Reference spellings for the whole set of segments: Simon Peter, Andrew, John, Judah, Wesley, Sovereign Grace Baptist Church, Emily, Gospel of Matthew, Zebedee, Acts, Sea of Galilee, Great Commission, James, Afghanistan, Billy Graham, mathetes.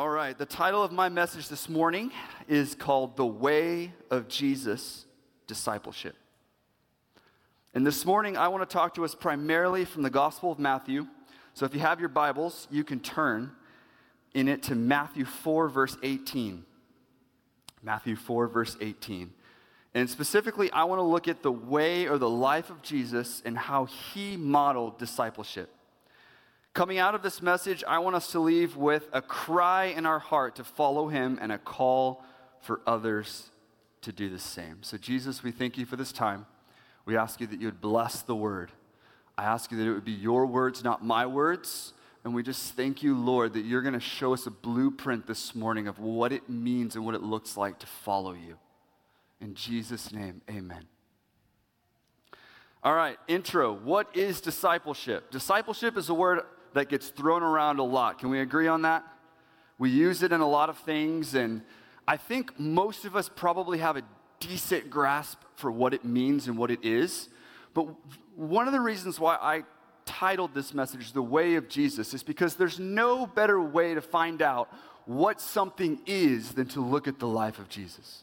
All right, the title of my message this morning is called The Way of Jesus Discipleship. And this morning, I want to talk to us primarily from the Gospel of Matthew. So if you have your Bibles, you can turn in it to Matthew 4, verse 18. Matthew 4, verse 18. And specifically, I want to look at the way or the life of Jesus and how he modeled discipleship. Coming out of this message, I want us to leave with a cry in our heart to follow him and a call for others to do the same. So Jesus, we thank you for this time. We ask you that you would bless the word. I ask you that it would be your words, not my words. And we just thank you, Lord, that you're going to show us a blueprint this morning of what it means and what it looks like to follow you. In Jesus' name, amen. All right, intro. What is discipleship? Discipleship is a word that gets thrown around a lot. Can we agree on that? We use it in a lot of things, and I think most of us probably have a decent grasp for what it means and what it is, but one of the reasons why I titled this message, The Way of Jesus, is because there's no better way to find out what something is than to look at the life of Jesus,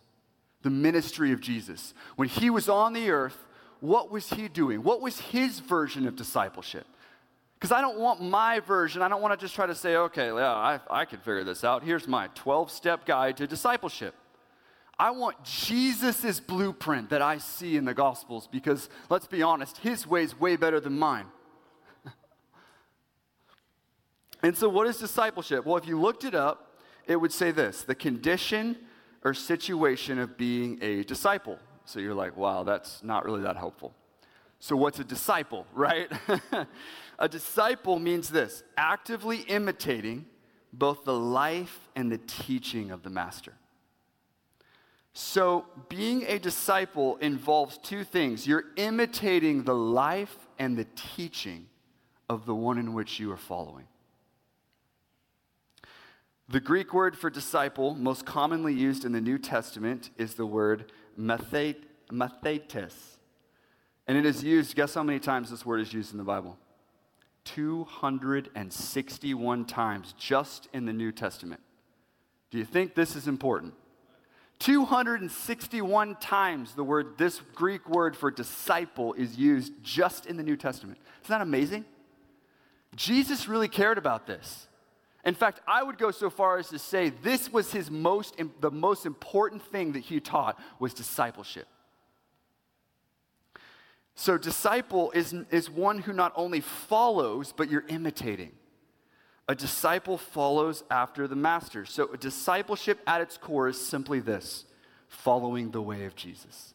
the ministry of Jesus. When he was on the earth, what was he doing? What was his version of discipleship? Because I don't want my version. I don't want to just try to say, okay, yeah, I can figure this out. Here's my 12-step guide to discipleship. I want Jesus' blueprint that I see in the Gospels because, let's be honest, his way's way better than mine. And so what is discipleship? Well, if you looked it up, it would say this, the condition or situation of being a disciple. So you're like, wow, that's not really that helpful. So what's a disciple, right? A disciple means this, actively imitating both the life and the teaching of the master. So being a disciple involves two things. You're imitating the life and the teaching of the one in which you are following. The Greek word for disciple, most commonly used in the New Testament, is the word mathetes. And it is used, guess how many times this word is used in the Bible? 261 times just in the New Testament. Do you think this is important? 261 times the word, this Greek word for disciple is used just in the New Testament. Isn't that amazing? Jesus really cared about this. In fact, I would go so far as to say this was the most important thing that he taught was discipleship. So disciple is one who not only follows, but you're imitating. A disciple follows after the master. So discipleship at its core is simply this, following the way of Jesus.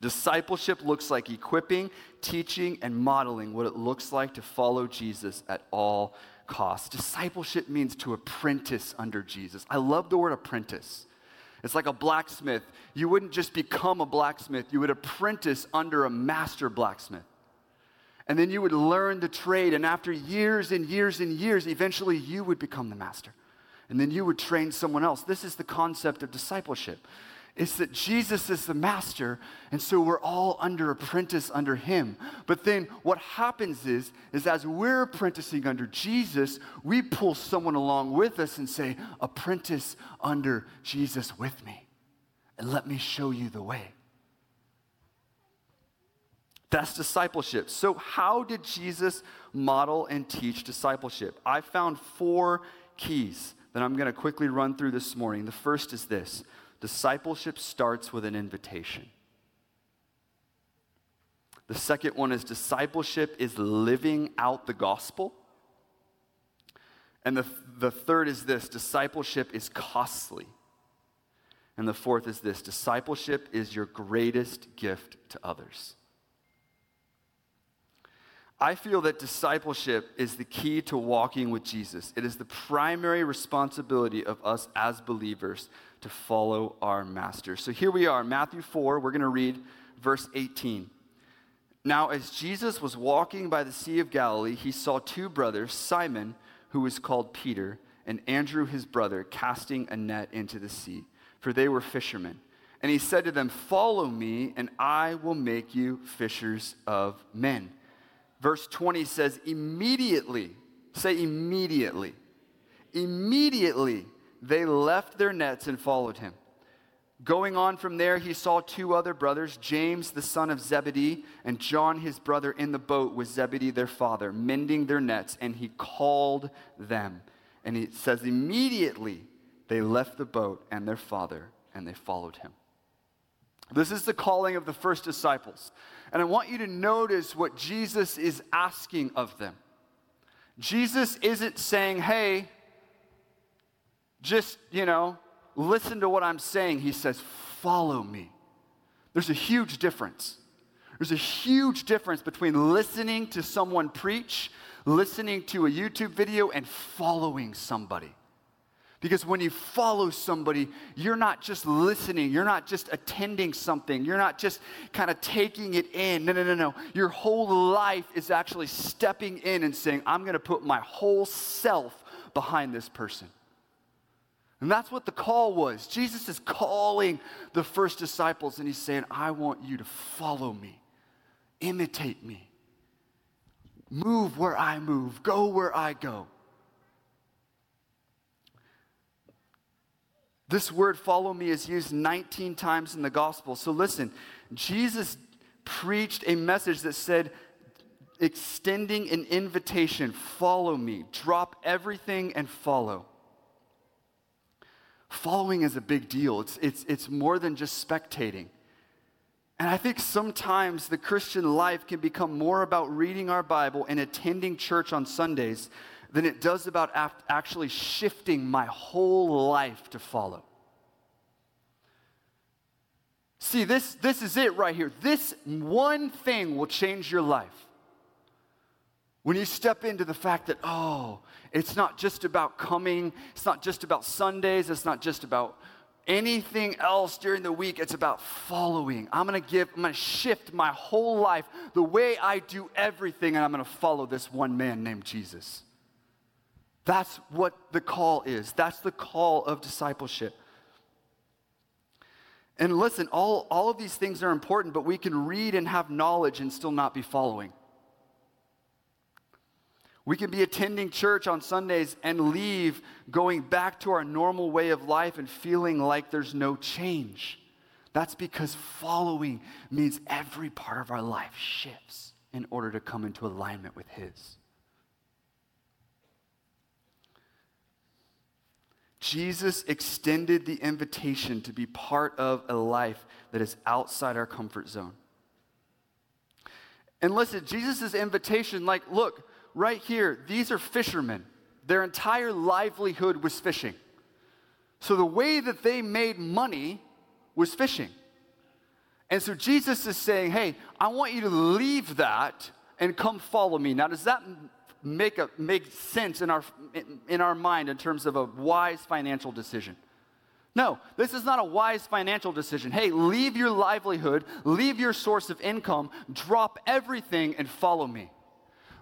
Discipleship looks like equipping, teaching, and modeling what it looks like to follow Jesus at all cost. Discipleship means to apprentice under Jesus. I love the word apprentice. It's like a blacksmith. You wouldn't just become a blacksmith. You would apprentice under a master blacksmith. And then you would learn the trade. And after years and years and years, eventually you would become the master. And then you would train someone else. This is the concept of discipleship. It's that Jesus is the master, and so we're all under apprentice under him. But then what happens is as we're apprenticing under Jesus, we pull someone along with us and say, apprentice under Jesus with me, and let me show you the way. That's discipleship. So how did Jesus model and teach discipleship? I found four keys that I'm going to quickly run through this morning. The first is this. Discipleship starts with an invitation. The second one is discipleship is living out the gospel. And the third is this, discipleship is costly. And the fourth is this, discipleship is your greatest gift to others. I feel that discipleship is the key to walking with Jesus. It is the primary responsibility of us as believers to follow our master. So here we are, Matthew 4, we're going to read verse 18. Now, as Jesus was walking by the Sea of Galilee, he saw two brothers, Simon, who was called Peter, and Andrew, his brother, casting a net into the sea, for they were fishermen. And he said to them, "Follow me, and I will make you fishers of men." Verse 20 says, immediately, Immediately they left their nets and followed him. Going on from there, he saw two other brothers, James, the son of Zebedee, and John, his brother, in the boat with Zebedee, their father, mending their nets, and he called them. And it says, immediately they left the boat and their father, and they followed him. This is the calling of the first disciples. And I want you to notice what Jesus is asking of them. Jesus isn't saying, hey, just, listen to what I'm saying. He says, follow me. There's a huge difference. There's a huge difference between listening to someone preach, listening to a YouTube video, and following somebody. Because when you follow somebody, you're not just listening. You're not just attending something. You're not just kind of taking it in. No. Your whole life is actually stepping in and saying, I'm going to put my whole self behind this person. And that's what the call was. Jesus is calling the first disciples, and he's saying, I want you to follow me. Imitate me. Move where I move. Go where I go. This word follow me is used 19 times in the gospel. So listen, Jesus preached a message that said, extending an invitation, follow me, drop everything and follow. Following is a big deal. It's more than just spectating. And I think sometimes the Christian life can become more about reading our Bible and attending church on Sundays than it does about actually shifting my whole life to follow. See, this is it right here. This one thing will change your life. When you step into the fact that, it's not just about coming, it's not just about Sundays, it's not just about anything else during the week, it's about following. I'm going to shift my whole life, the way I do everything, and I'm going to follow this one man named Jesus. That's what the call is. That's the call of discipleship. And listen, all of these things are important, but we can read and have knowledge and still not be following. We can be attending church on Sundays and leave going back to our normal way of life and feeling like there's no change. That's because following means every part of our life shifts in order to come into alignment with His. Jesus extended the invitation to be part of a life that is outside our comfort zone. And listen, Jesus' invitation, look, right here, these are fishermen. Their entire livelihood was fishing. So the way that they made money was fishing. And so Jesus is saying, hey, I want you to leave that and come follow me. Now, does that make sense in our mind in terms of a wise financial decision? No, this is not a wise financial decision. Hey, leave your livelihood, leave your source of income, drop everything and follow me.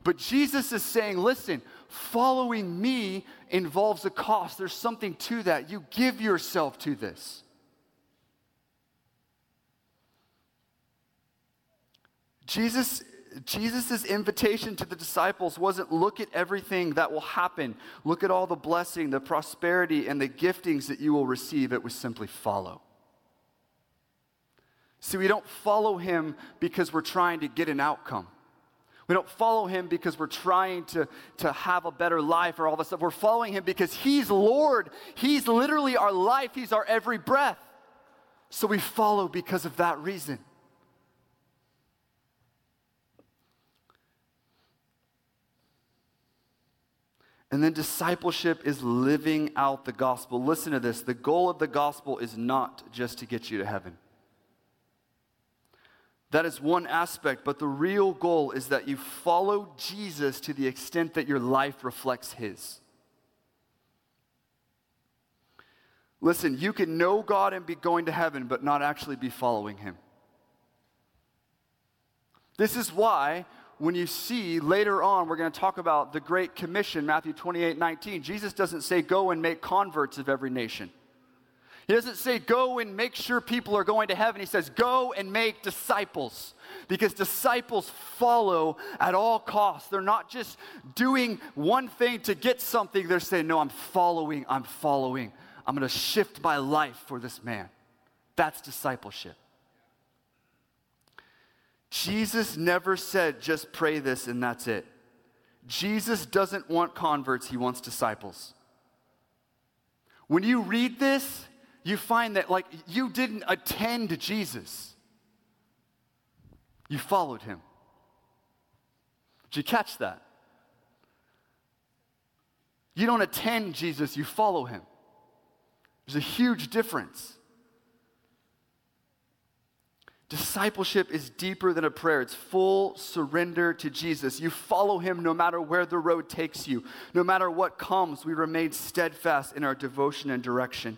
But Jesus is saying, listen, following me involves a cost. There's something to that. You give yourself to this. Jesus' invitation to the disciples wasn't look at everything that will happen. Look at all the blessing, the prosperity, and the giftings that you will receive. It was simply follow. See, we don't follow him because we're trying to get an outcome. We don't follow him because we're trying to have a better life or all this stuff. We're following him because he's Lord. He's literally our life. He's our every breath. So we follow because of that reason. And then discipleship is living out the gospel. Listen to this. The goal of the gospel is not just to get you to heaven. That is one aspect, but the real goal is that you follow Jesus to the extent that your life reflects his. Listen, you can know God and be going to heaven, but not actually be following him. This is why, when you see later on, we're going to talk about the Great Commission, Matthew 28:19. Jesus doesn't say, go and make converts of every nation. He doesn't say go and make sure people are going to heaven. He says go and make disciples, because disciples follow at all costs. They're not just doing one thing to get something. They're saying, no, I'm following. I'm going to shift my life for this man. That's discipleship. Jesus never said just pray this and that's it. Jesus doesn't want converts. He wants disciples. When you read this, you find that, like, you didn't attend Jesus. You followed him. Did you catch that? You don't attend Jesus, you follow him. There's a huge difference. Discipleship is deeper than a prayer. It's full surrender to Jesus. You follow him no matter where the road takes you. No matter what comes, we remain steadfast in our devotion and direction.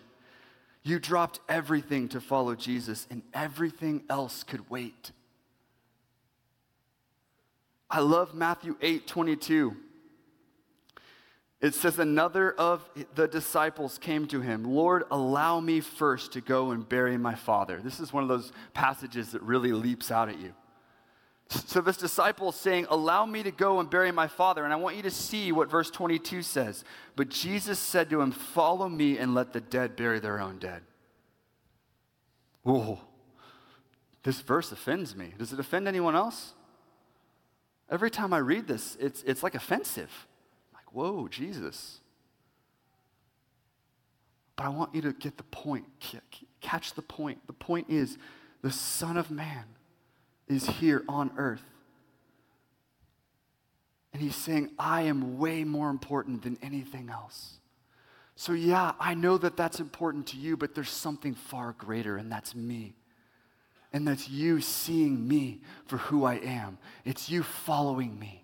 You dropped everything to follow Jesus, and everything else could wait. I love Matthew 8:22. It says, another of the disciples came to him. Lord, allow me first to go and bury my father. This is one of those passages that really leaps out at you. So this disciple is saying, allow me to go and bury my father. And I want you to see what verse 22 says. But Jesus said to him, follow me and let the dead bury their own dead. Whoa, this verse offends me. Does it offend anyone else? Every time I read this, it's like offensive. Whoa, Jesus. But I want you to get the point. Catch the point. The point is the Son of Man is here on earth. And he's saying, I am way more important than anything else. So yeah, I know that that's important to you, but there's something far greater, and that's me. And that's you seeing me for who I am. It's you following me.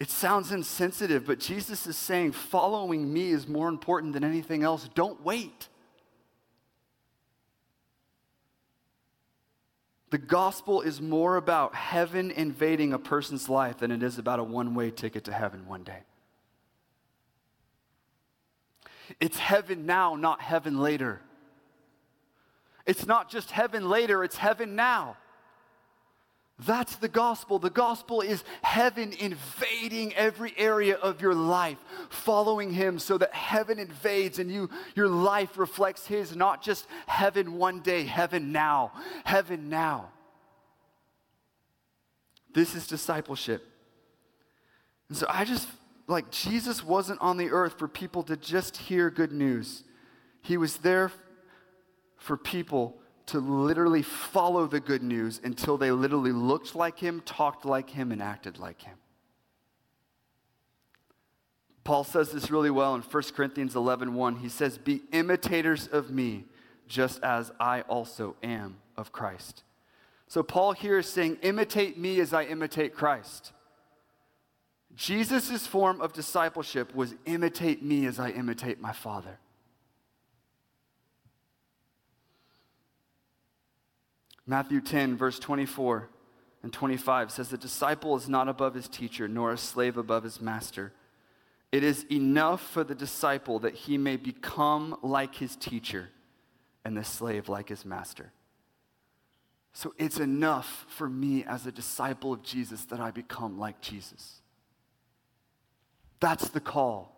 It sounds insensitive, but Jesus is saying following me is more important than anything else. Don't wait. The gospel is more about heaven invading a person's life than it is about a one-way ticket to heaven one day. It's heaven now, not heaven later. It's not just heaven later, it's heaven now. That's the gospel. The gospel is heaven invading every area of your life, following him so that heaven invades and your life reflects his, not just heaven one day, heaven now, heaven now. This is discipleship. And so Jesus wasn't on the earth for people to just hear good news. He was there for people to literally follow the good news until they literally looked like him, talked like him, and acted like him. Paul says this really well in 1 Corinthians 11, 1. He says, be imitators of me, just as I also am of Christ. So Paul here is saying, imitate me as I imitate Christ. Jesus' form of discipleship was imitate me as I imitate my Father. Matthew 10, verse 24 and 25 says, the disciple is not above his teacher, nor a slave above his master. It is enough for the disciple that he may become like his teacher and the slave like his master. So it's enough for me as a disciple of Jesus that I become like Jesus. That's the call.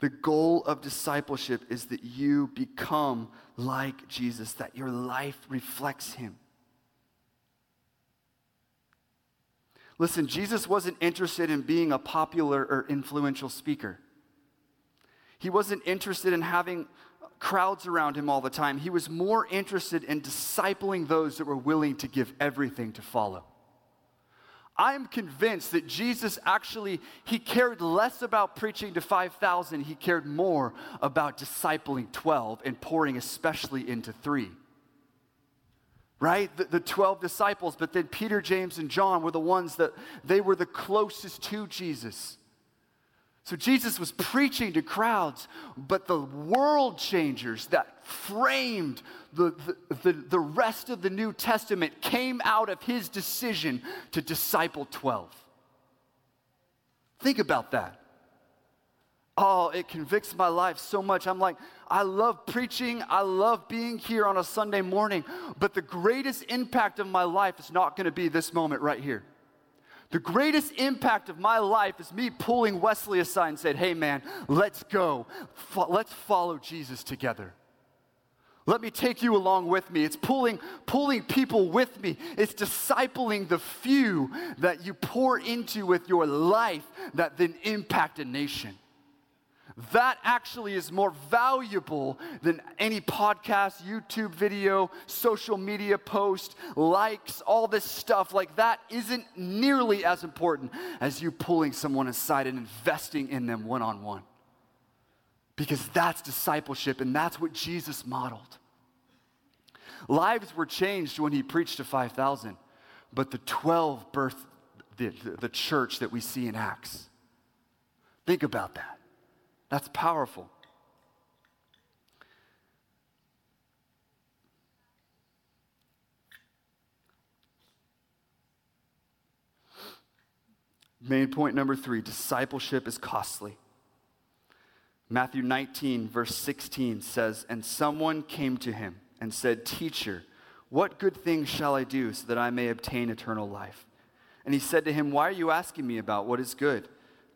The goal of discipleship is that you become like Jesus, that your life reflects him. Listen, Jesus wasn't interested in being a popular or influential speaker. He wasn't interested in having crowds around him all the time. He was more interested in discipling those that were willing to give everything to follow. I'm convinced that Jesus he cared less about preaching to 5,000. He cared more about discipling 12 and pouring especially into 3. Right? The 12 disciples, but then Peter, James, and John were the ones that they were the closest to Jesus. So Jesus was preaching to crowds, but the world changers that framed the rest of the New Testament came out of his decision to disciple 12. Think about that. oh, it convicts my life so much. I'm like, I love preaching. I love being here on a Sunday morning. But the greatest impact of my life is not going to be this moment right here. The greatest impact of my life is me pulling Wesley aside and said, hey, man, let's go. Let's follow Jesus together. Let me take you along with me. It's pulling people with me. It's discipling the few that you pour into with your life that then impact a nation. That actually is more valuable than any podcast, YouTube video, social media post, likes, all this stuff. Like that isn't nearly as important as you pulling someone aside and investing in them one-on-one. Because that's discipleship, and that's what Jesus modeled. Lives were changed when he preached to 5,000, but the 12 birthed the church that we see in Acts. Think about that. That's powerful. Main point number 3, discipleship is costly. Matthew 19, verse 16 says, and someone came to him and said, teacher, what good thing shall I do so that I may obtain eternal life? And he said to him, why are you asking me about what is good?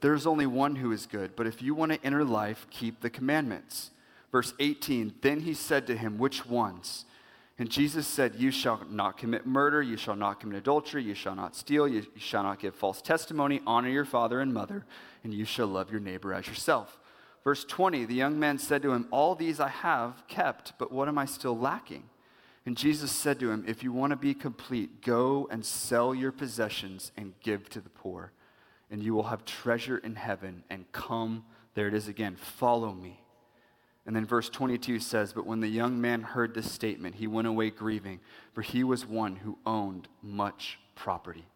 There is only one who is good, but if you want to enter life, keep the commandments. Verse 18, then he said to him, which ones? And Jesus said, you shall not commit murder, you shall not commit adultery, you shall not steal, you shall not give false testimony, honor your father and mother, and you shall love your neighbor as yourself. Verse 20, the young man said to him, all these I have kept, but what am I still lacking? And Jesus said to him, if you want to be complete, go and sell your possessions and give to the poor, and you will have treasure in heaven, and come, there it is again, follow me. And then verse 22 says, but when the young man heard this statement, he went away grieving, for he was one who owned much property.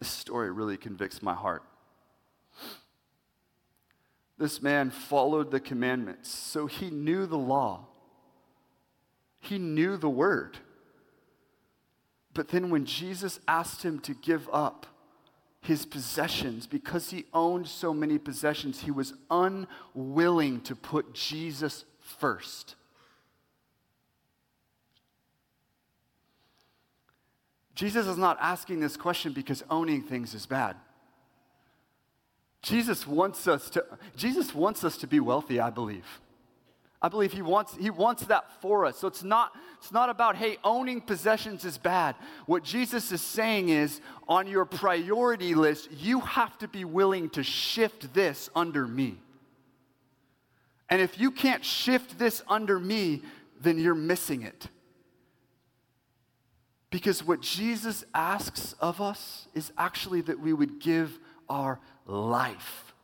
This story really convicts my heart. This man followed the commandments, so he knew the law. He knew the word. But then when Jesus asked him to give up his possessions, because he owned so many possessions, he was unwilling to put Jesus first. Jesus is not asking this question because owning things is bad. Jesus wants us to be wealthy, I believe. I believe he wants that for us. So it's not about, hey, owning possessions is bad. What Jesus is saying is, on your priority list, you have to be willing to shift this under me. And if you can't shift this under me, then you're missing it. Because what Jesus asks of us is actually that we would give our life.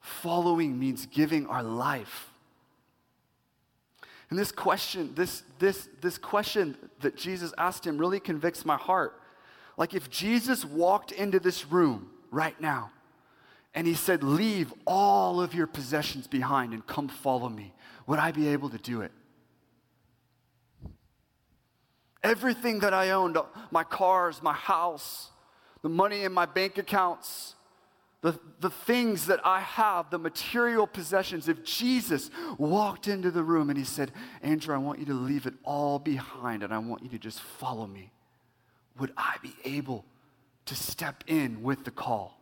Following means giving our life. And this question that Jesus asked him really convicts my heart. Like if Jesus walked into this room right now and he said, leave all of your possessions behind and come follow me, would I be able to do it? Everything that I owned, my cars, my house, the money in my bank accounts, the things that I have, the material possessions, if Jesus walked into the room and he said, Andrew, I want you to leave it all behind and I want you to just follow me, would I be able to step in with the call?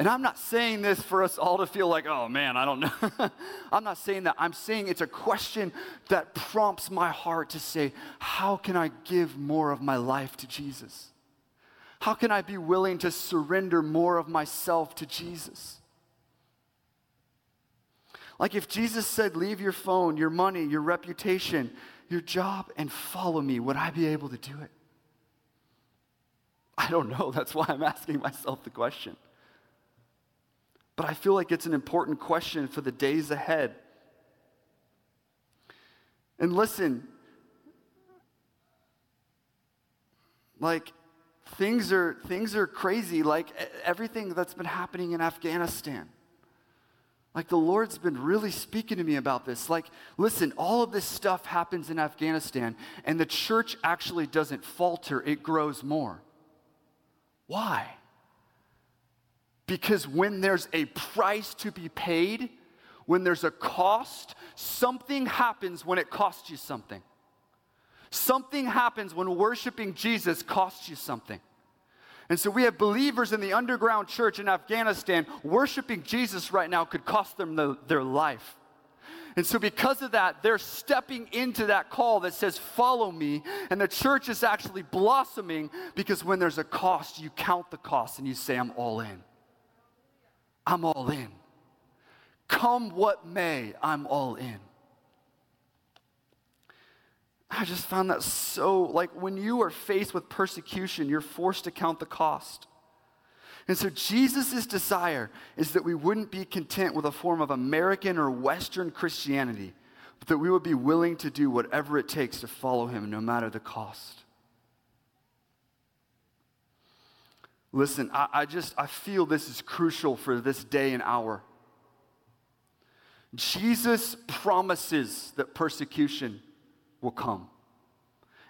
And I'm not saying this for us all to feel like, oh man, I don't know. I'm not saying that. I'm saying it's a question that prompts my heart to say, how can I give more of my life to Jesus? How can I be willing to surrender more of myself to Jesus? Like if Jesus said, leave your phone, your money, your reputation, your job, and follow me, would I be able to do it? I don't know. That's why I'm asking myself the question. But I feel like it's an important question for the days ahead. And listen, like things are crazy, like everything that's been happening in Afghanistan. Like, the Lord's been really speaking to me about this. Like, listen, all of this stuff happens in Afghanistan, and the church actually doesn't falter. It grows more. Why? Because when there's a price to be paid, when there's a cost, something happens when it costs you something. Something happens when worshiping Jesus costs you something. And so we have believers in the underground church in Afghanistan. Worshiping Jesus right now could cost them their life. And so because of that, they're stepping into that call that says, follow me. And the church is actually blossoming because when there's a cost, you count the cost and you say, I'm all in. I'm all in. Come what may, I'm all in. I just found that so, like, when you are faced with persecution, you're forced to count the cost. And so Jesus' desire is that we wouldn't be content with a form of American or Western Christianity, but that we would be willing to do whatever it takes to follow him, no matter the cost. Listen, I feel this is crucial for this day and hour. Jesus promises that persecution will come.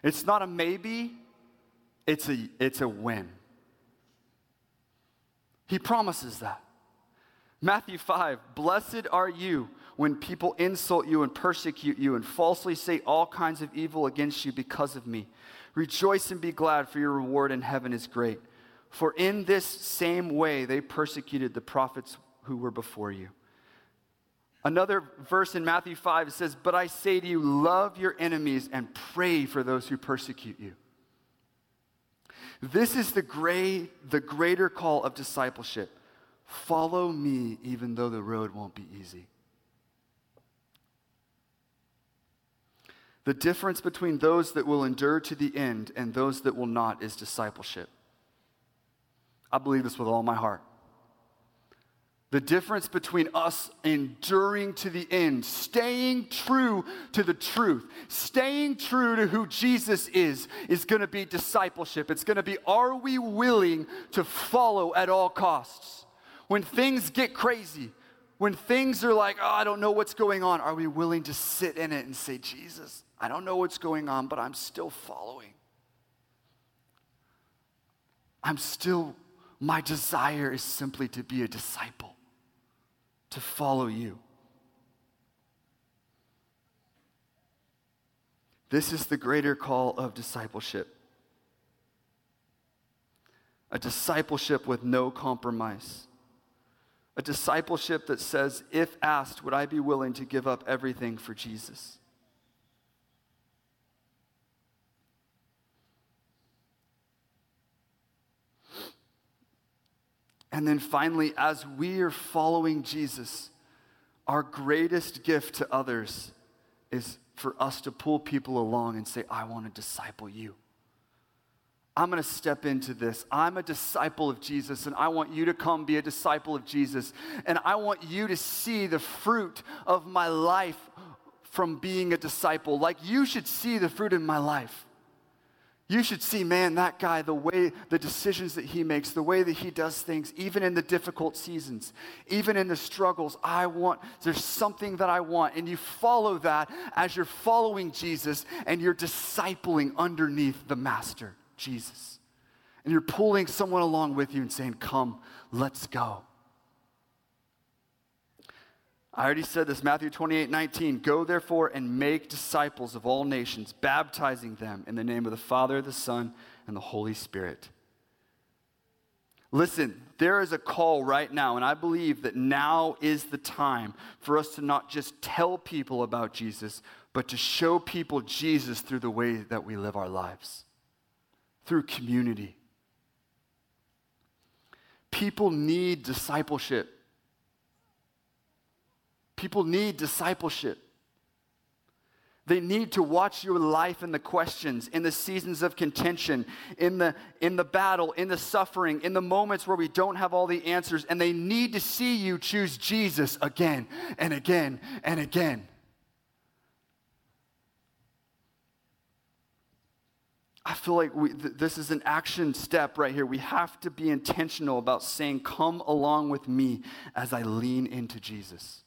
It's not a maybe, it's a when. He promises that. Matthew 5, blessed are you when people insult you and persecute you and falsely say all kinds of evil against you because of me. Rejoice and be glad, for your reward in heaven is great. For in this same way they persecuted the prophets who were before you. Another verse in Matthew 5 says, but I say to you, love your enemies and pray for those who persecute you. This is the greater call of discipleship. Follow me even though the road won't be easy. The difference between those that will endure to the end and those that will not is discipleship. I believe this with all my heart. The difference between us enduring to the end, staying true to the truth, staying true to who Jesus is going to be discipleship. It's going to be, are we willing to follow at all costs? When things get crazy, when things are like, oh, I don't know what's going on, are we willing to sit in it and say, Jesus, I don't know what's going on, but I'm still following. My desire is simply to be a disciple, to follow you. This is the greater call of discipleship. A discipleship with no compromise. A discipleship that says, if asked, would I be willing to give up everything for Jesus? And then finally, as we are following Jesus, our greatest gift to others is for us to pull people along and say, I want to disciple you. I'm going to step into this. I'm a disciple of Jesus, and I want you to come be a disciple of Jesus. And I want you to see the fruit of my life from being a disciple. Like, you should see the fruit in my life. You should see, man, that guy, the way, the decisions that he makes, the way that he does things, even in the difficult seasons, even in the struggles, there's something that I want. And you follow that as you're following Jesus and you're discipling underneath the master, Jesus. And you're pulling someone along with you and saying, come, let's go. I already said this, Matthew 28:19. Go therefore and make disciples of all nations, baptizing them in the name of the Father, the Son, and the Holy Spirit. Listen, there is a call right now, and I believe that now is the time for us to not just tell people about Jesus, but to show people Jesus through the way that we live our lives, through community. People need discipleship. People need discipleship. They need to watch your life in the questions, in the seasons of contention, in the battle, in the suffering, in the moments where we don't have all the answers, and they need to see you choose Jesus again and again and again. I feel like this is an action step right here. We have to be intentional about saying, come along with me as I lean into Jesus.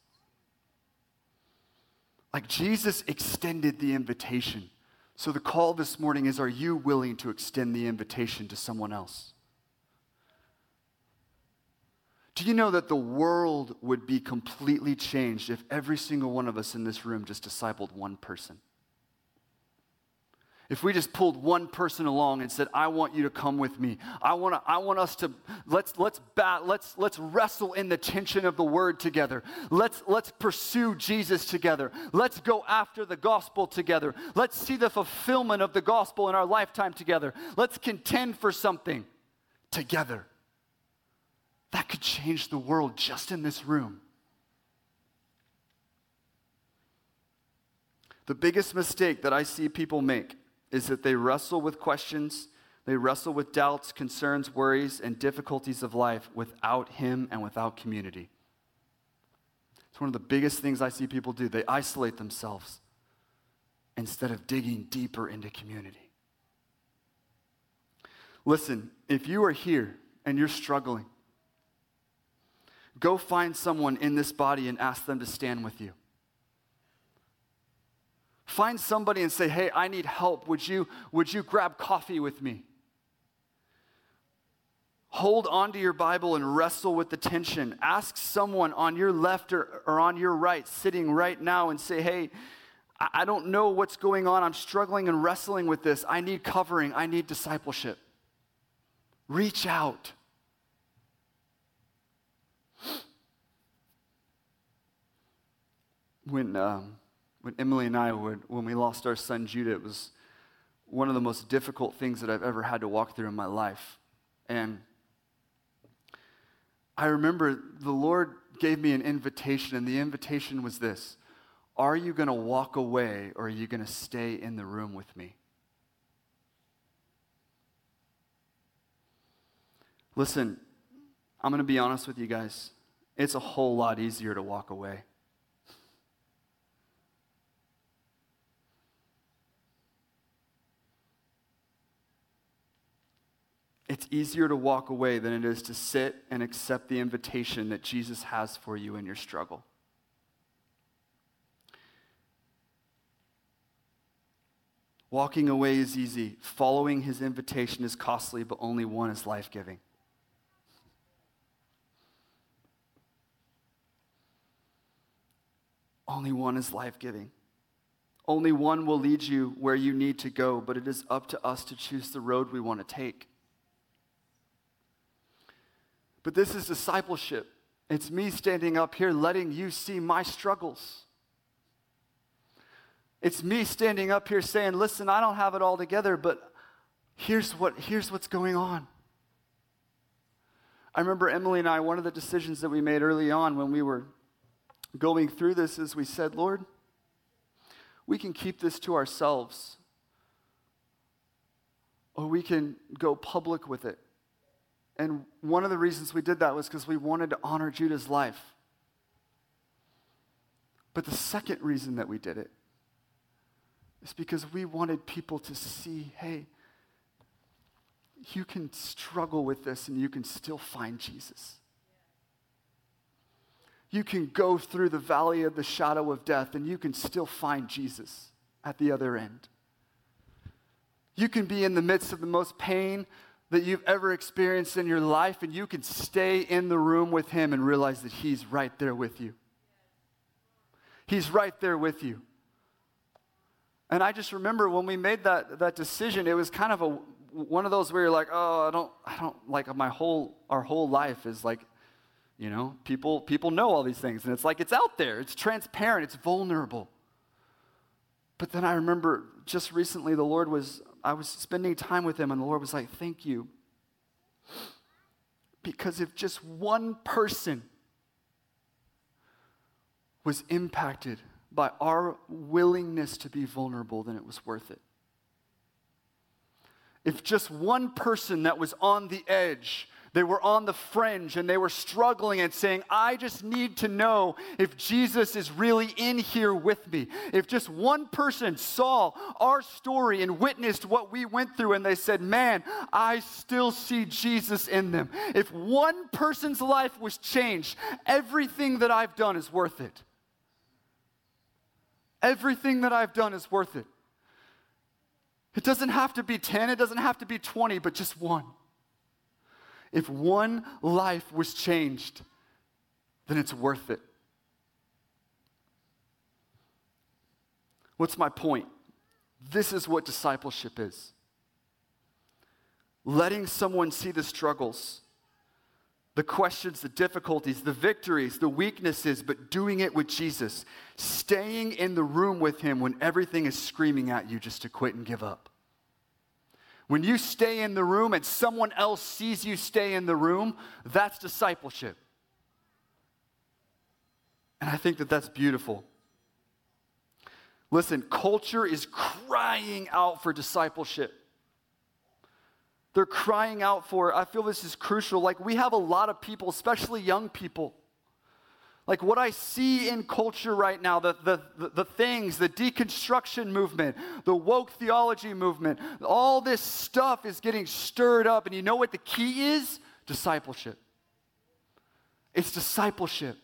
Like Jesus extended the invitation. So the call this morning is, are you willing to extend the invitation to someone else? Do you know that the world would be completely changed if every single one of us in this room just discipled one person? If we just pulled one person along and said, I want you to come with me. I want us to wrestle in the tension of the word together. Let's pursue Jesus together. Let's go after the gospel together. Let's see the fulfillment of the gospel in our lifetime together. Let's contend for something together. That could change the world just in this room. The biggest mistake that I see people make is that they wrestle with questions, they wrestle with doubts, concerns, worries, and difficulties of life without Him and without community. It's one of the biggest things I see people do. They isolate themselves instead of digging deeper into community. Listen, if you are here and you're struggling, go find someone in this body and ask them to stand with you. Find somebody and say, hey, I need help. Would you grab coffee with me? Hold on to your Bible and wrestle with the tension. Ask someone on your left or on your right, sitting right now, and say, hey, I don't know what's going on. I'm struggling and wrestling with this. I need covering. I need discipleship. Reach out. When Emily and I, when we lost our son Judah, it was one of the most difficult things that I've ever had to walk through in my life. And I remember the Lord gave me an invitation, and the invitation was this: are you going to walk away, or are you going to stay in the room with me? Listen, I'm going to be honest with you guys. It's a whole lot easier to walk away. It's easier to walk away than it is to sit and accept the invitation that Jesus has for you in your struggle. Walking away is easy. Following his invitation is costly, but only one is life-giving. Only one is life-giving. Only one will lead you where you need to go, but it is up to us to choose the road we want to take. But this is discipleship. It's me standing up here letting you see my struggles. It's me standing up here saying, listen, I don't have it all together, but here's what's going on. I remember Emily and I, one of the decisions that we made early on when we were going through this is we said, Lord, we can keep this to ourselves, or we can go public with it. And one of the reasons we did that was because we wanted to honor Judah's life. But the second reason that we did it is because we wanted people to see, hey, you can struggle with this and you can still find Jesus. You can go through the valley of the shadow of death and you can still find Jesus at the other end. You can be in the midst of the most pain that you've ever experienced in your life, and you can stay in the room with him and realize that he's right there with you. He's right there with you. And I just remember when we made that decision, it was kind of one of those where you're like, oh, I don't like our whole life is like, you know, people know all these things, and it's like it's out there, it's transparent, it's vulnerable. But then I remember just recently I was spending time with him, and the Lord was like, thank you. Because if just one person was impacted by our willingness to be vulnerable, then it was worth it. If just one person that was on the edge They were on the fringe and they were struggling and saying, I just need to know if Jesus is really in here with me. If just one person saw our story and witnessed what we went through and they said, man, I still see Jesus in them. If one person's life was changed, everything that I've done is worth it. Everything that I've done is worth it. It doesn't have to be 10, it doesn't have to be 20, but just one. If one life was changed, then it's worth it. What's my point? This is what discipleship is. Letting someone see the struggles, the questions, the difficulties, the victories, the weaknesses, but doing it with Jesus. Staying in the room with him when everything is screaming at you just to quit and give up. When you stay in the room and someone else sees you stay in the room, that's discipleship. And I think that that's beautiful. Listen, culture is crying out for discipleship. They're crying out for it. I feel this is crucial. Like, we have a lot of people, especially young people. Like, what I see in culture right now, the things, the deconstruction movement, the woke theology movement, all this stuff is getting stirred up. And you know what the key is? Discipleship. It's discipleship.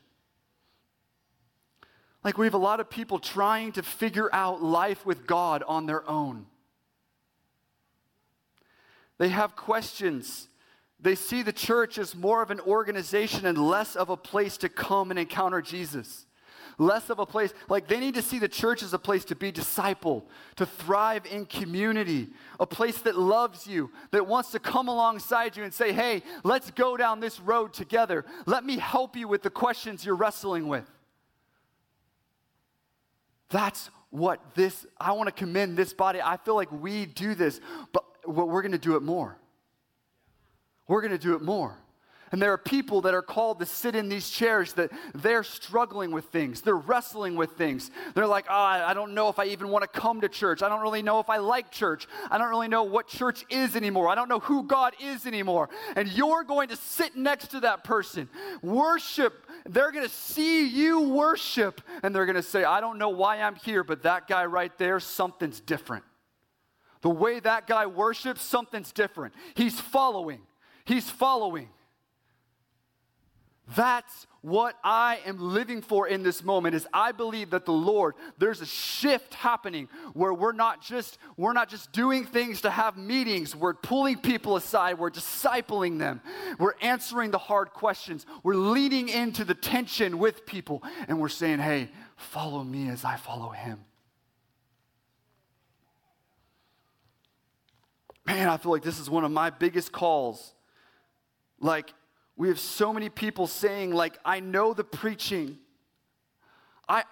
Like, we have a lot of people trying to figure out life with God on their own. They have questions. They see the church as more of an organization and less of a place to come and encounter Jesus. Less of a place, like they need to see the church as a place to be discipled, to thrive in community, a place that loves you, that wants to come alongside you and say, hey, let's go down this road together. Let me help you with the questions you're wrestling with. That's what this, I want to commend this body. I feel like we do this, but we're going to do it more. We're going to do it more. And there are people that are called to sit in these chairs that they're struggling with things. They're wrestling with things. They're like, I don't know if I even want to come to church. I don't really know if I like church. I don't really know what church is anymore. I don't know who God is anymore. And you're going to sit next to that person. Worship. They're going to see you worship. And they're going to say, I don't know why I'm here, but that guy right there, something's different. The way that guy worships, something's different. He's following. He's following. That's what I am living for in this moment is I believe that the Lord, there's a shift happening where we're not just doing things to have meetings. We're pulling people aside. We're discipling them. We're answering the hard questions. We're leading into the tension with people. And we're saying, hey, follow me as I follow him. Man, I feel like this is one of my biggest calls. Like, we have so many people saying, like, I know the preaching. I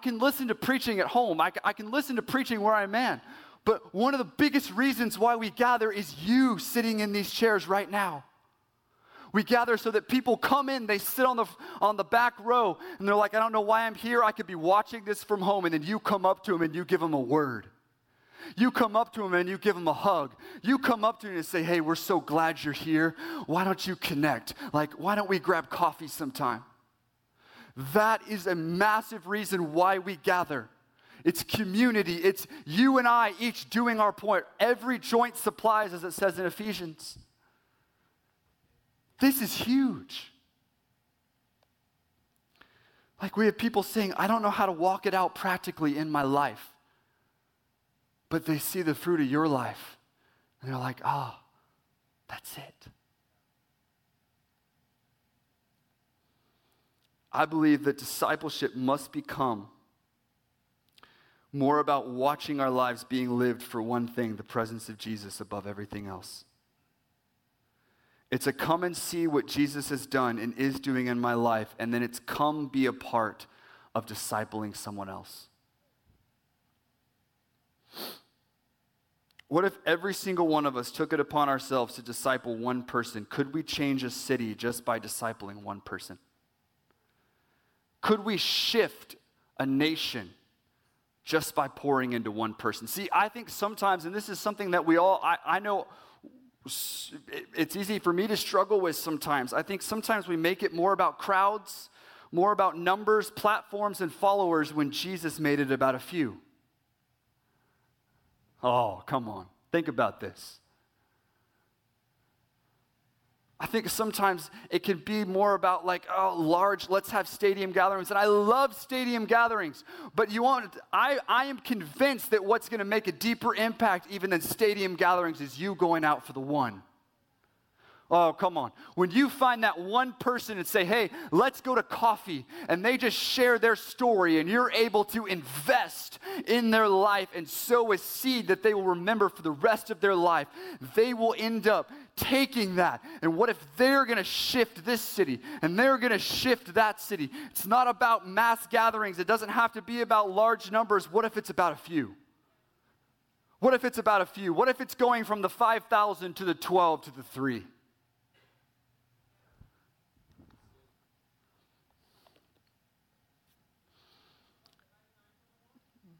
can listen to preaching at home. I can listen to preaching where I'm at. But one of the biggest reasons why we gather is you sitting in these chairs right now. We gather so that people come in, they sit on the back row, and they're like, I don't know why I'm here. I could be watching this from home. And then you come up to them and you give them a word. You come up to them and you give them a hug. You come up to them and say, hey, we're so glad you're here. Why don't you connect? Like, why don't we grab coffee sometime? That is a massive reason why we gather. It's community. It's you and I each doing our part. Every joint supplies, as it says in Ephesians. This is huge. Like, we have people saying, I don't know how to walk it out practically in my life. But they see the fruit of your life, and they're like, ah, oh, that's it. I believe that discipleship must become more about watching our lives being lived for one thing, the presence of Jesus above everything else. It's a come and see what Jesus has done and is doing in my life, and then it's come be a part of discipling someone else. What if every single one of us took it upon ourselves to disciple one person? Could we change a city just by discipling one person? Could we shift a nation just by pouring into one person? See, I think sometimes, and this is something that we all, I know it's easy for me to struggle with sometimes. I think sometimes we make it more about crowds, more about numbers, platforms, and followers when Jesus made it about a few. Oh, come on. Think about this. I think sometimes it can be more about like, oh, large, let's have stadium gatherings. And I love stadium gatherings, but I am convinced that what's going to make a deeper impact even than stadium gatherings is you going out for the one. Oh, come on. When you find that one person and say, hey, let's go to coffee, and they just share their story, and you're able to invest in their life and sow a seed that they will remember for the rest of their life, they will end up taking that. And what if they're going to shift this city, and they're going to shift that city? It's not about mass gatherings. It doesn't have to be about large numbers. What if it's about a few? What if it's about a few? What if it's going from the 5,000 to the 12 to the 3?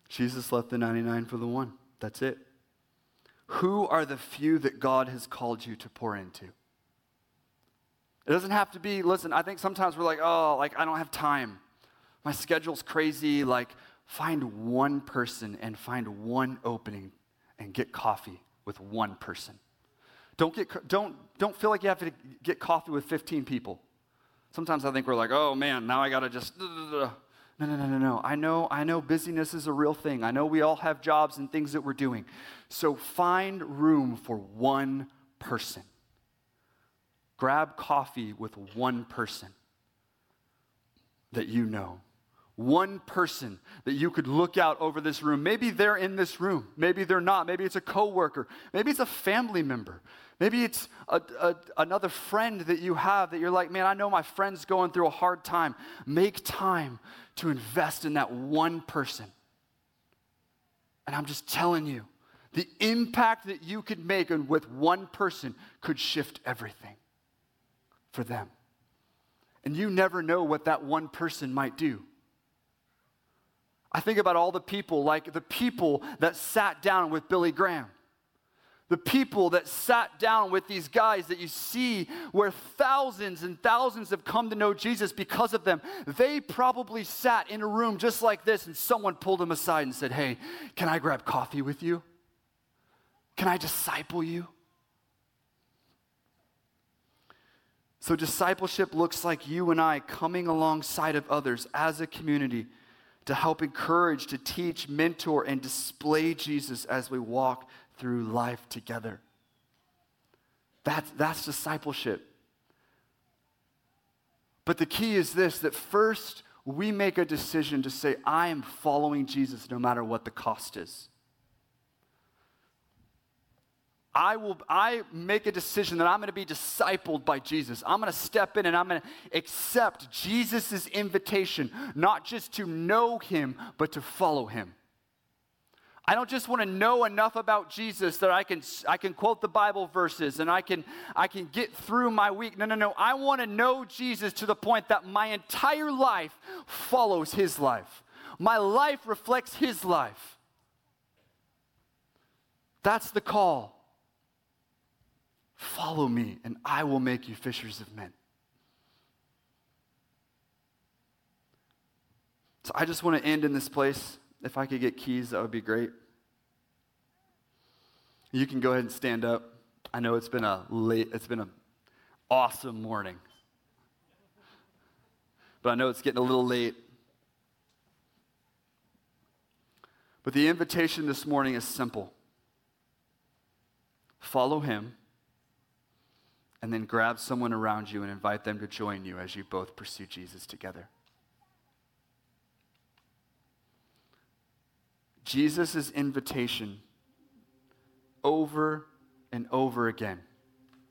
Jesus left the 99 for the one. That's it. Who are the few that God has called you to pour into? It doesn't have to be, listen, I think sometimes we're like, oh, like I don't have time. My schedule's crazy. Like find one person and find one opening and get coffee with one person. Don't feel like you have to get coffee with 15 people. Sometimes I think we're like, oh man, now I got to just No. I know busyness is a real thing. I know we all have jobs and things that we're doing. So find room for one person. Grab coffee with one person that you know. One person that you could look out over this room. Maybe they're in this room. Maybe they're not. Maybe it's a coworker. Maybe it's a family member. Maybe it's another friend that you have that you're like, man, I know my friend's going through a hard time. Make time to invest in that one person. And I'm just telling you, the impact that you could make with one person could shift everything for them. And you never know what that one person might do. I think about all the people, like the people that sat down with Billy Graham. The people that sat down with these guys that you see where thousands and thousands have come to know Jesus because of them, they probably sat in a room just like this and someone pulled them aside and said, hey, can I grab coffee with you? Can I disciple you? So discipleship looks like you and I coming alongside of others as a community to help encourage, to teach, mentor, and display Jesus as we walk through life together. That's discipleship. But the key is this, that first we make a decision to say, I am following Jesus no matter what the cost is. I make a decision that I'm going to be discipled by Jesus. I'm going to step in and I'm going to accept Jesus' invitation, not just to know him, but to follow him. I don't just want to know enough about Jesus that I can quote the Bible verses and I can get through my week. No. I want to know Jesus to the point that my entire life follows his life. My life reflects his life. That's the call. Follow me and I will make you fishers of men. So I just want to end in this place. If I could get keys, that would be great. You can go ahead and stand up. I know it's been an awesome morning. But I know it's getting a little late. But the invitation this morning is simple. Follow him, and then grab someone around you and invite them to join you as you both pursue Jesus together. Jesus' invitation over and over again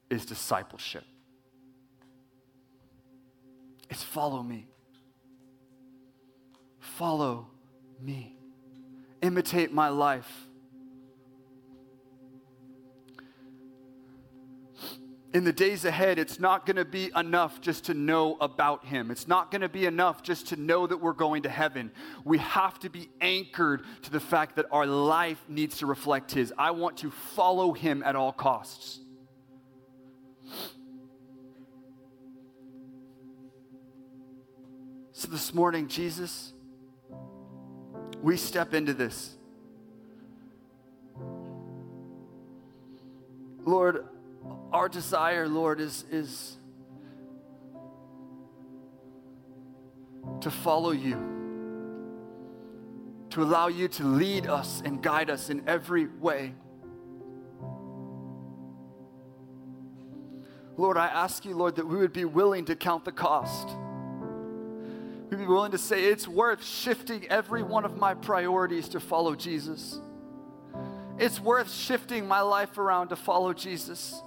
is discipleship. It's follow me. Follow me. Imitate my life. In the days ahead, it's not going to be enough just to know about him. It's not going to be enough just to know that we're going to heaven. We have to be anchored to the fact that our life needs to reflect his. I want to follow him at all costs. So this morning, Jesus, we step into this. Lord, our desire, Lord, is to follow you, to allow you to lead us and guide us in every way. Lord, I ask you, Lord, that we would be willing to count the cost. We'd be willing to say it's worth shifting every one of my priorities to follow Jesus. It's worth shifting my life around to follow Jesus.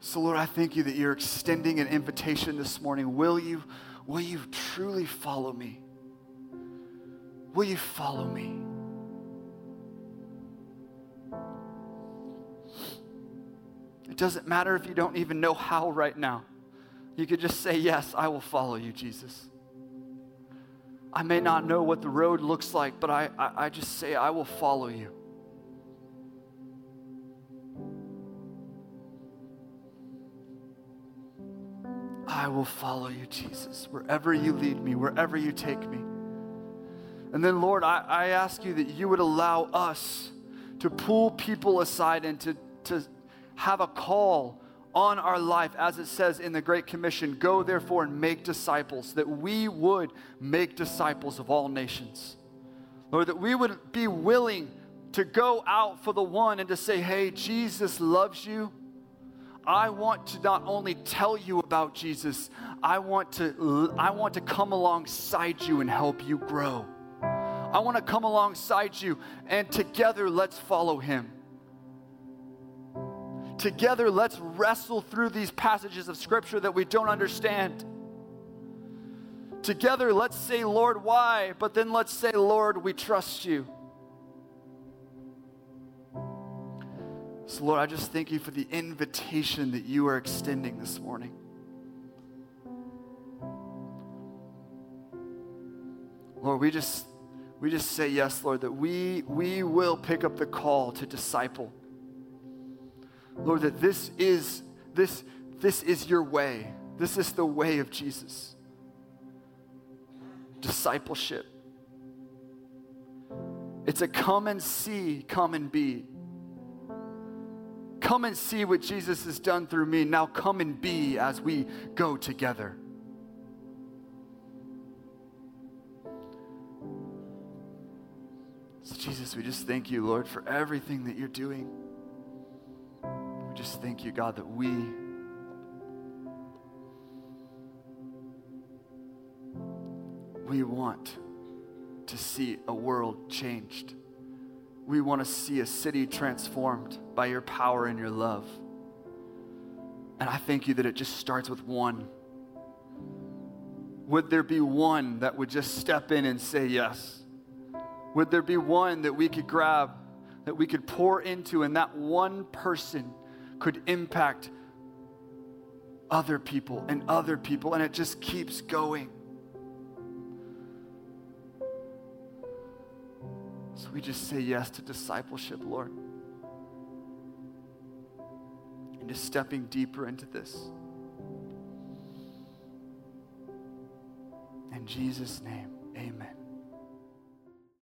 So Lord, I thank you that you're extending an invitation this morning. Will you truly follow me? Will you follow me? It doesn't matter if you don't even know how right now. You could just say, yes, I will follow you, Jesus. I may not know what the road looks like, but I just say, I will follow you. I will follow you, Jesus, wherever you lead me, wherever you take me. And then, Lord, I ask you that you would allow us to pull people aside and to have a call on our life, as it says in the Great Commission, go therefore and make disciples, that we would make disciples of all nations. Lord, that we would be willing to go out for the one and to say, hey, Jesus loves you. I want to not only tell you about Jesus, I want to come alongside you and help you grow. I want to come alongside you, and together let's follow him. Together, let's wrestle through these passages of Scripture that we don't understand. Together, let's say, Lord, why? But then let's say, Lord, we trust you. So, Lord, I just thank you for the invitation that you are extending this morning. Lord, we just say yes, Lord, that we will pick up the call to disciple. Lord, that this is your way. This is the way of Jesus. Discipleship. It's a come and see, come and be. Come and see what Jesus has done through me. Now come and be as we go together. So Jesus, we just thank you, Lord, for everything that you're doing. Just thank you, God, that we want to see a world changed. We want to see a city transformed by your power and your love. And I thank you that it just starts with one. Would there be one that would just step in and say yes? Would there be one that we could grab, that we could pour into, and that one person could impact other people, and it just keeps going. So we just say yes to discipleship, Lord, and just stepping deeper into this. In Jesus' name, amen.